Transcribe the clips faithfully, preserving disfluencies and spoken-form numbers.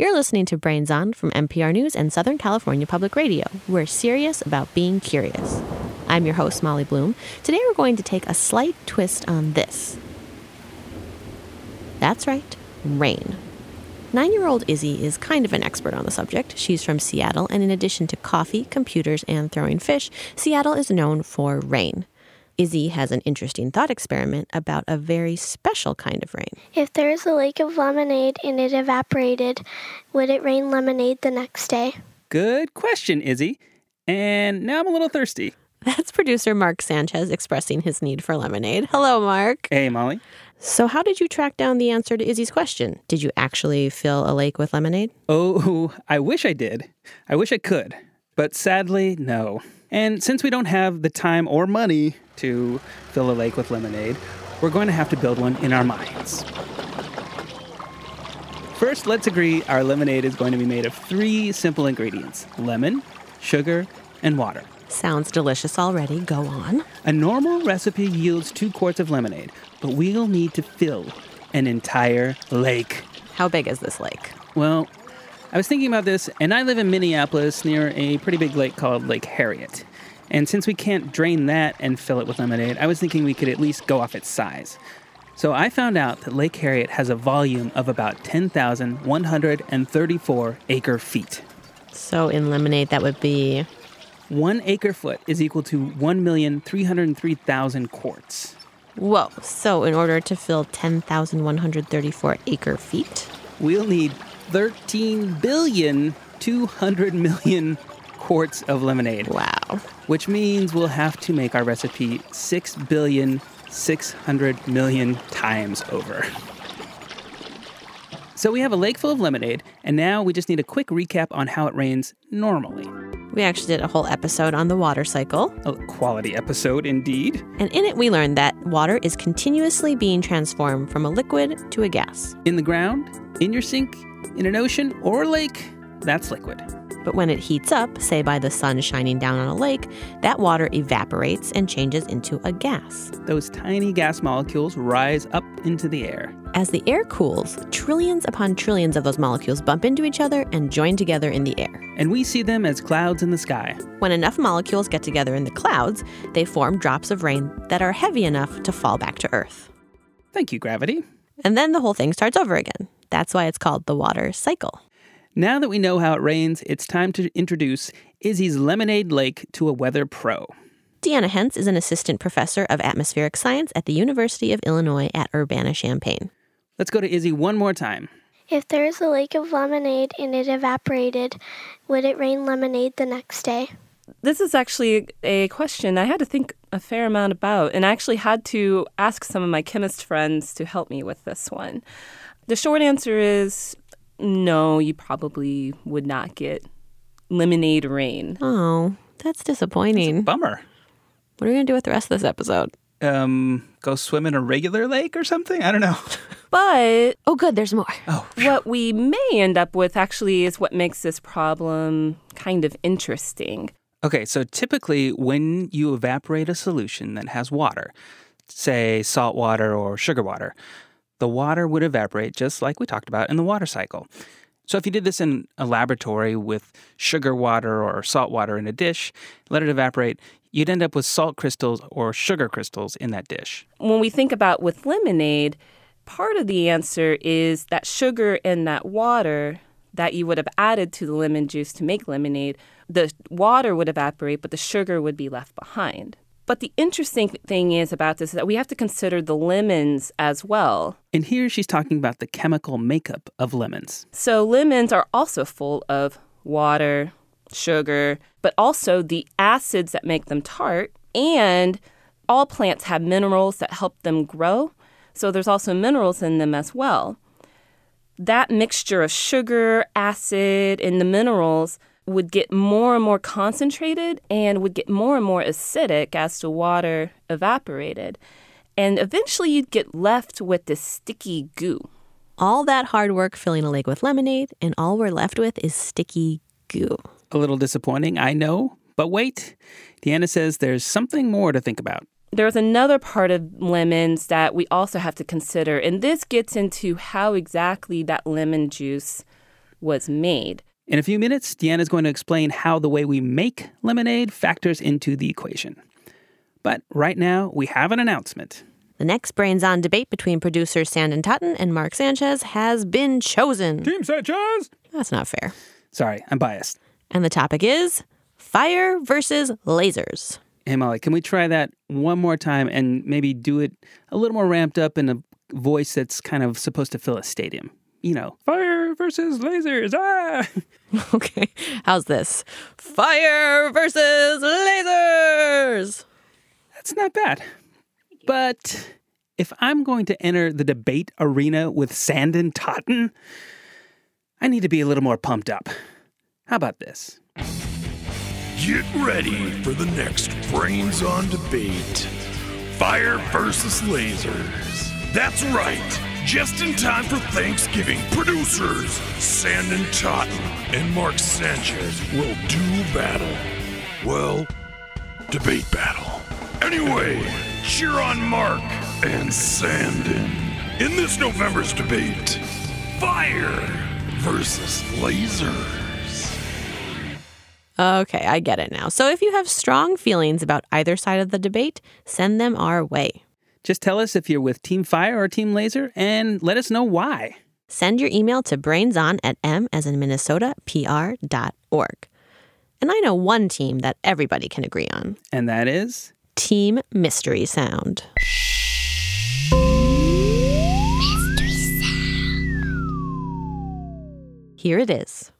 You're listening to Brains On from N P R News and Southern California Public Radio. We're serious about being curious. I'm your host, Molly Bloom. Today we're going to take a slight twist on this. That's right, rain. Nine-year-old Izzy is kind of an expert on the subject. She's from Seattle, and in addition to coffee, computers, and throwing fish, Seattle is known for rain. Izzy has an interesting thought experiment about a very special kind of rain. If there is a lake of lemonade and it evaporated, would it rain lemonade the next day? Good question, Izzy. And now I'm a little thirsty. That's producer Mark Sanchez expressing his need for lemonade. Hello, Mark. Hey, Molly. So how did you track down the answer to Izzy's question? Did you actually fill a lake with lemonade? Oh, I wish I did. I wish I could. But sadly, no. And since we don't have the time or money to fill a lake with lemonade, we're going to have to build one in our minds. First, let's agree our lemonade is going to be made of three simple ingredients: lemon, sugar, and water. Sounds delicious already. Go on. A normal recipe yields two quarts of lemonade, but we'll need to fill an entire lake. How big is this lake? Well, I was thinking about this, and I live in Minneapolis near a pretty big lake called Lake Harriet. And since we can't drain that and fill it with lemonade, I was thinking we could at least go off its size. So I found out that Lake Harriet has a volume of about ten thousand one hundred thirty-four acre-feet. So in lemonade, that would be... One acre-foot is equal to one million three hundred three thousand quarts. Whoa. So in order to fill ten thousand one hundred thirty-four acre-feet... we'll need thirteen billion two hundred million quarts of lemonade. Wow. Which means we'll have to make our recipe six billion six hundred million times over. So we have a lake full of lemonade, and now we just need a quick recap on how it rains normally. We actually did a whole episode on the water cycle. A quality episode, indeed. And in it, we learned that water is continuously being transformed from a liquid to a gas. In the ground, in your sink, in an ocean or lake, that's liquid. But when it heats up, say by the sun shining down on a lake, that water evaporates and changes into a gas. Those tiny gas molecules rise up into the air. As the air cools, trillions upon trillions of those molecules bump into each other and join together in the air. And we see them as clouds in the sky. When enough molecules get together in the clouds, they form drops of rain that are heavy enough to fall back to Earth. Thank you, gravity. And then the whole thing starts over again. That's why it's called the water cycle. Now that we know how it rains, it's time to introduce Izzy's Lemonade Lake to a weather pro. Deanna Hence is an assistant professor of atmospheric science at the University of Illinois at Urbana-Champaign. Let's go to Izzy one more time. If there is a lake of lemonade and it evaporated, would it rain lemonade the next day? This is actually a question I had to think a fair amount about, and I actually had to ask some of my chemist friends to help me with this one. The short answer is no, you probably would not get lemonade rain. Oh, that's disappointing. That's a bummer. What are we going to do with the rest of this episode? Um, go swim in a regular lake or something? I don't know. But... oh, good, there's more. Oh. What we may end up with, actually, is what makes this problem kind of interesting. Okay, so typically when you evaporate a solution that has water, say salt water or sugar water, the water would evaporate just like we talked about in the water cycle. So if you did this in a laboratory with sugar water or salt water in a dish, let it evaporate, you'd end up with salt crystals or sugar crystals in that dish. When we think about with lemonade, part of the answer is that sugar and that water that you would have added to the lemon juice to make lemonade, the water would evaporate, but the sugar would be left behind. But the interesting thing is about this is that we have to consider the lemons as well. And here she's talking about the chemical makeup of lemons. So lemons are also full of water, sugar, but also the acids that make them tart. And all plants have minerals that help them grow. So there's also minerals in them as well. That mixture of sugar, acid, and the minerals would get more and more concentrated and would get more and more acidic as the water evaporated. And eventually you'd get left with this sticky goo. All that hard work filling a lake with lemonade, and all we're left with is sticky goo. A little disappointing, I know. But wait, Deanna says there's something more to think about. There's another part of lemons that we also have to consider, and this gets into how exactly that lemon juice was made. In a few minutes, Deanna is going to explain how the way we make lemonade factors into the equation. But right now, we have an announcement. The next Brains On debate between producers Sanden Totten and Mark Sanchez has been chosen. Team Sanchez! That's not fair. Sorry, I'm biased. And the topic is fire versus lasers. Hey, Molly, can we try that one more time and maybe do it a little more ramped up in a voice that's kind of supposed to fill a stadium? You know, fire versus lasers. Ah! Okay, how's this? Fire versus lasers! That's not bad. But if I'm going to enter the debate arena with Sanden Totten, I need to be a little more pumped up. How about this? Get ready for the next Brains On debate. Fire versus lasers. That's right. Just in time for Thanksgiving, producers Sanden Totten and Mark Sanchez will do battle. Well, debate battle. Anyway, cheer on Mark and Sanden in this November's debate. Fire versus lasers. Okay, I get it now. So if you have strong feelings about either side of the debate, send them our way. Just tell us if you're with Team Fire or Team Laser and let us know why. Send your email to brainson at m as in Minnesota, pr dot org. And I know one team that everybody can agree on. And that is? Team Mystery Sound. Mystery Sound. Here it is.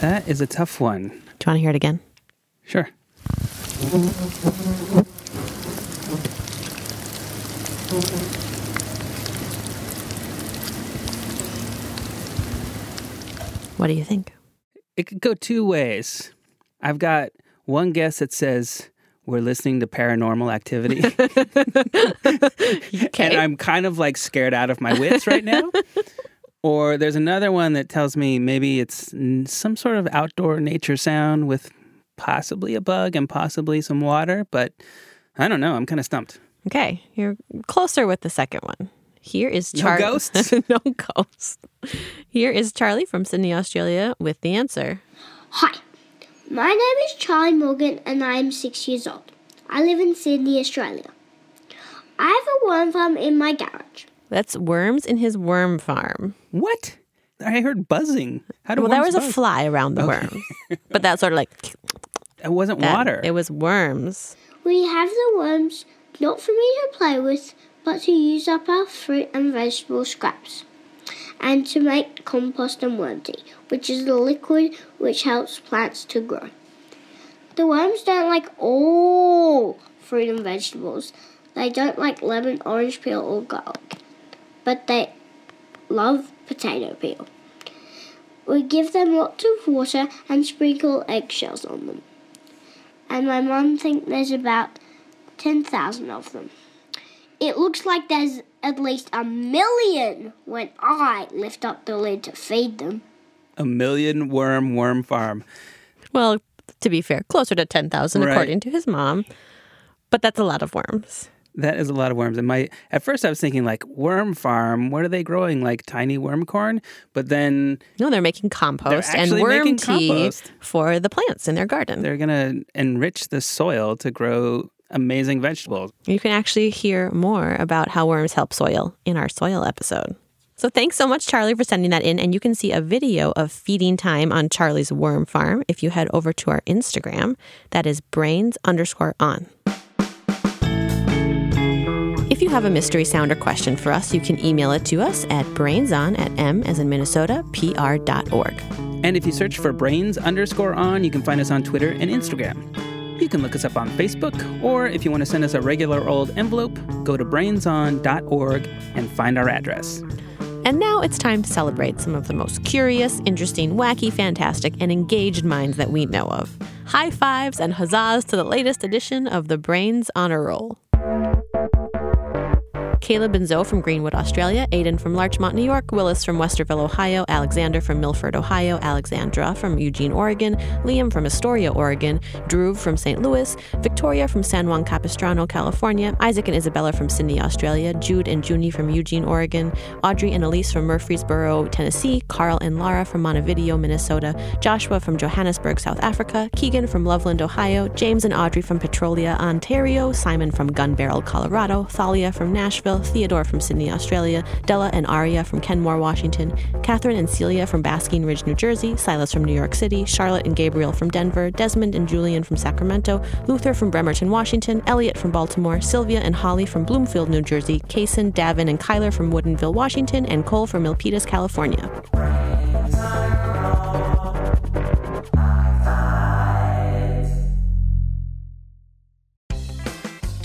That is a tough one. Do you want to hear it again? Sure. What do you think? It could go two ways. I've got one guess that says we're listening to Paranormal Activity. Okay. And I'm kind of like scared out of my wits right now. Or there's another one that tells me maybe it's some sort of outdoor nature sound with possibly a bug and possibly some water. But I don't know. I'm kind of stumped. Okay. You're closer with the second one. Here is Charlie. No ghosts? No ghosts. Here is Charlie from Sydney, Australia with the answer. Hi, my name is Charlie Morgan and I am six years old. I live in Sydney, Australia. I have a worm farm in my garage. That's worms in his worm farm. What? I heard buzzing. How do well, worms Well, there was buzz? A fly around the okay. worm. But that's sort of like... It wasn't that, water. It was worms. We have the worms not for me to play with, but to use up our fruit and vegetable scraps and to make compost and worm tea, which is the liquid which helps plants to grow. The worms don't like all fruit and vegetables. They don't like lemon, orange peel, or garlic, but they love potato peel. We give them lots of water and sprinkle eggshells on them. And my mum thinks there's about ten thousand of them. It looks like there's at least a million when I lift up the lid to feed them. A million worm worm farm. Well, to be fair, closer to ten thousand, right, according to his mom. But that's a lot of worms. That is a lot of worms. And my at first I was thinking, like, worm farm, what are they growing? Like tiny worm corn? But then... No, they're making compost they're and worm tea compost. For the plants in their garden. They're going to enrich the soil to grow amazing vegetables. You can actually hear more about how worms help soil in our soil episode. So thanks so much, Charlie, for sending that in. And you can see a video of feeding time on Charlie's worm farm if you head over to our Instagram. That is brains underscore on. If you have a mystery sound or question for us, you can email it to us at brainson at m as in Minnesota, pr dot org. And if you search for brains underscore on, you can find us on Twitter and Instagram. You can look us up on Facebook, or if you want to send us a regular old envelope, go to brainson dot org and find our address. And now it's time to celebrate some of the most curious, interesting, wacky, fantastic, and engaged minds that we know of. High fives and huzzas to the latest edition of the Brains Honor Roll. Caleb and Zoe from Greenwood, Australia, Aiden from Larchmont, New York, Willis from Westerville, Ohio, Alexander from Milford, Ohio, Alexandra from Eugene, Oregon, Liam from Astoria, Oregon, Drew from Saint Louis, Victoria from San Juan Capistrano, California, Isaac and Isabella from Sydney, Australia, Jude and Junie from Eugene, Oregon, Audrey and Elise from Murfreesboro, Tennessee, Carl and Lara from Montevideo, Minnesota, Joshua from Johannesburg, South Africa, Keegan from Loveland, Ohio, James and Audrey from Petrolia, Ontario, Simon from Gun Barrel, Colorado, Thalia from Nashville, Theodore from Sydney, Australia, Della and Aria from Kenmore, Washington, Catherine and Celia from Basking Ridge, New Jersey, Silas from New York City, Charlotte and Gabriel from Denver, Desmond and Julian from Sacramento, Luther from Bremerton, Washington, Elliot from Baltimore, Sylvia and Holly from Bloomfield, New Jersey, Kaysen, Davin, and Kyler from Woodinville, Washington, and Cole from Milpitas, California.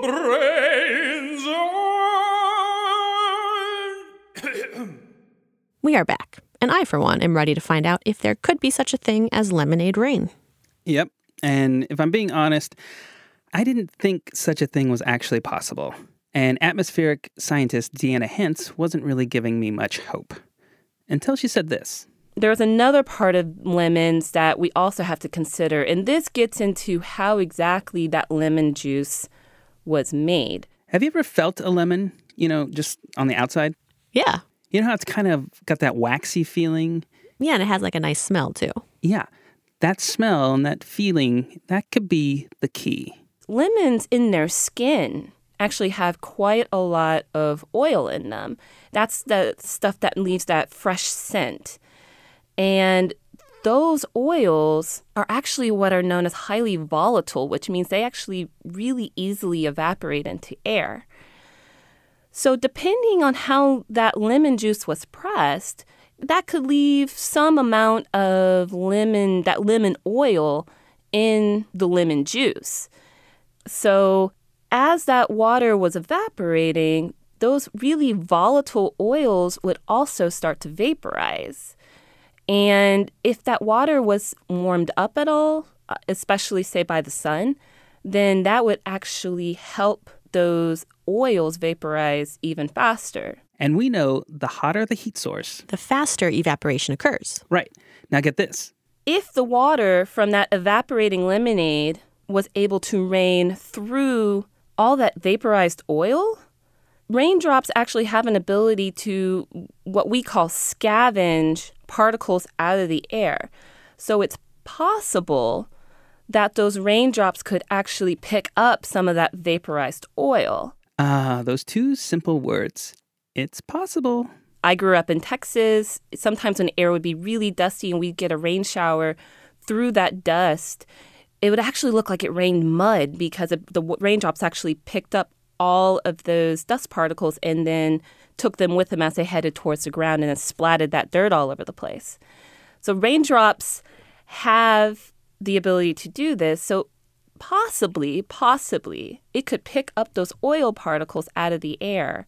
Brains On! We are back, and I, for one, am ready to find out if there could be such a thing as lemonade rain. Yep, and if I'm being honest, I didn't think such a thing was actually possible, and atmospheric scientist Deanna Hence wasn't really giving me much hope, until she said this. There's another part of lemons that we also have to consider, and this gets into how exactly that lemon juice was made. Have you ever felt a lemon, you know, just on the outside? Yeah. You know how it's kind of got that waxy feeling? Yeah, and it has like a nice smell too. Yeah. That smell and that feeling, that could be the key. Lemons in their skin actually have quite a lot of oil in them. That's the stuff that leaves that fresh scent. And those oils are actually what are known as highly volatile, which means they actually really easily evaporate into air. So depending on how that lemon juice was pressed, that could leave some amount of lemon, that lemon oil in the lemon juice. So as that water was evaporating, those really volatile oils would also start to vaporize. And if that water was warmed up at all, especially, say, by the sun, then that would actually help those oils vaporize even faster. And we know the hotter the heat source, the faster evaporation occurs. Right. Now get this. If the water from that evaporating lemonade was able to rain through all that vaporized oil, raindrops actually have an ability to what we call scavenge particles out of the air. So it's possible that those raindrops could actually pick up some of that vaporized oil. Ah, uh, those two simple words. It's possible. I grew up in Texas. Sometimes when the air would be really dusty and we'd get a rain shower through that dust, it would actually look like it rained mud because the raindrops actually picked up all of those dust particles and then took them with them as they headed towards the ground and then splatted that dirt all over the place. So raindrops have the ability to do this. So possibly, possibly, it could pick up those oil particles out of the air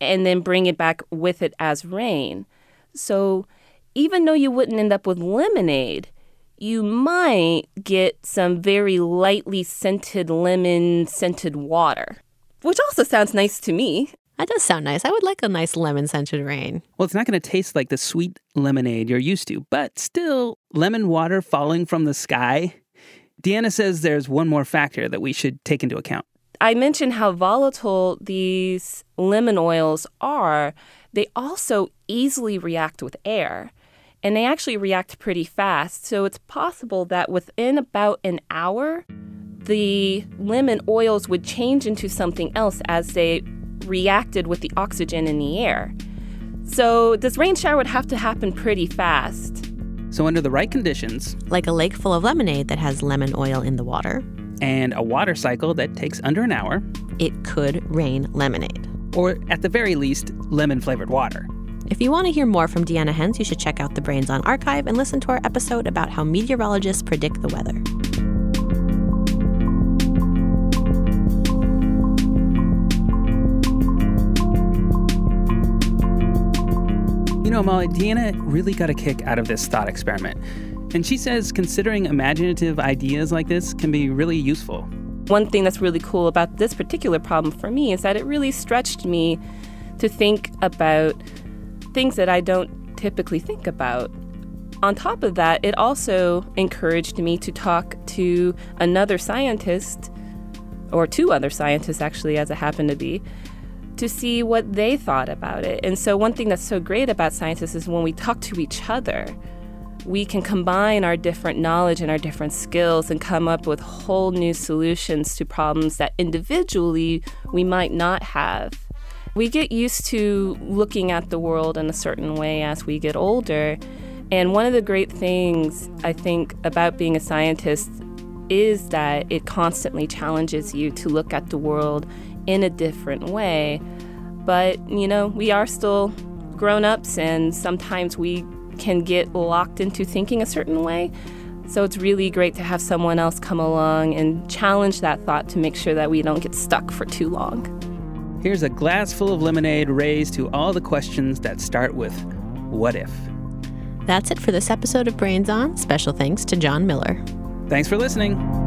and then bring it back with it as rain. So even though you wouldn't end up with lemonade, you might get some very lightly scented lemon-scented water, which also sounds nice to me. That does sound nice. I would like a nice lemon-scented rain. Well, it's not going to taste like the sweet lemonade you're used to, but still, lemon water falling from the sky, Deanna says there's one more factor that we should take into account. I mentioned how volatile these lemon oils are. They also easily react with air, and they actually react pretty fast. So it's possible that within about an hour, the lemon oils would change into something else as they reacted with the oxygen in the air. So this rain shower would have to happen pretty fast. So under the right conditions, like a lake full of lemonade that has lemon oil in the water, and a water cycle that takes under an hour, it could rain lemonade. Or at the very least, lemon-flavored water. If you want to hear more from Deanna Hence, you should check out the Brains On archive and listen to our episode about how meteorologists predict the weather. You know, Molly, Deanna really got a kick out of this thought experiment. And she says considering imaginative ideas like this can be really useful. One thing that's really cool about this particular problem for me is that it really stretched me to think about things that I don't typically think about. On top of that, it also encouraged me to talk to another scientist, or two other scientists actually, as it happened to be, to see what they thought about it. And so one thing that's so great about scientists is when we talk to each other, we can combine our different knowledge and our different skills and come up with whole new solutions to problems that individually we might not have. We get used to looking at the world in a certain way as we get older. And one of the great things, I think, about being a scientist is that it constantly challenges you to look at the world in a different way. But, you know, we are still grown-ups, and sometimes we can get locked into thinking a certain way. So it's really great to have someone else come along and challenge that thought to make sure that we don't get stuck for too long. Here's a glass full of lemonade raised to all the questions that start with, what if? That's it for this episode of Brains On. Special thanks to John Miller. Thanks for listening.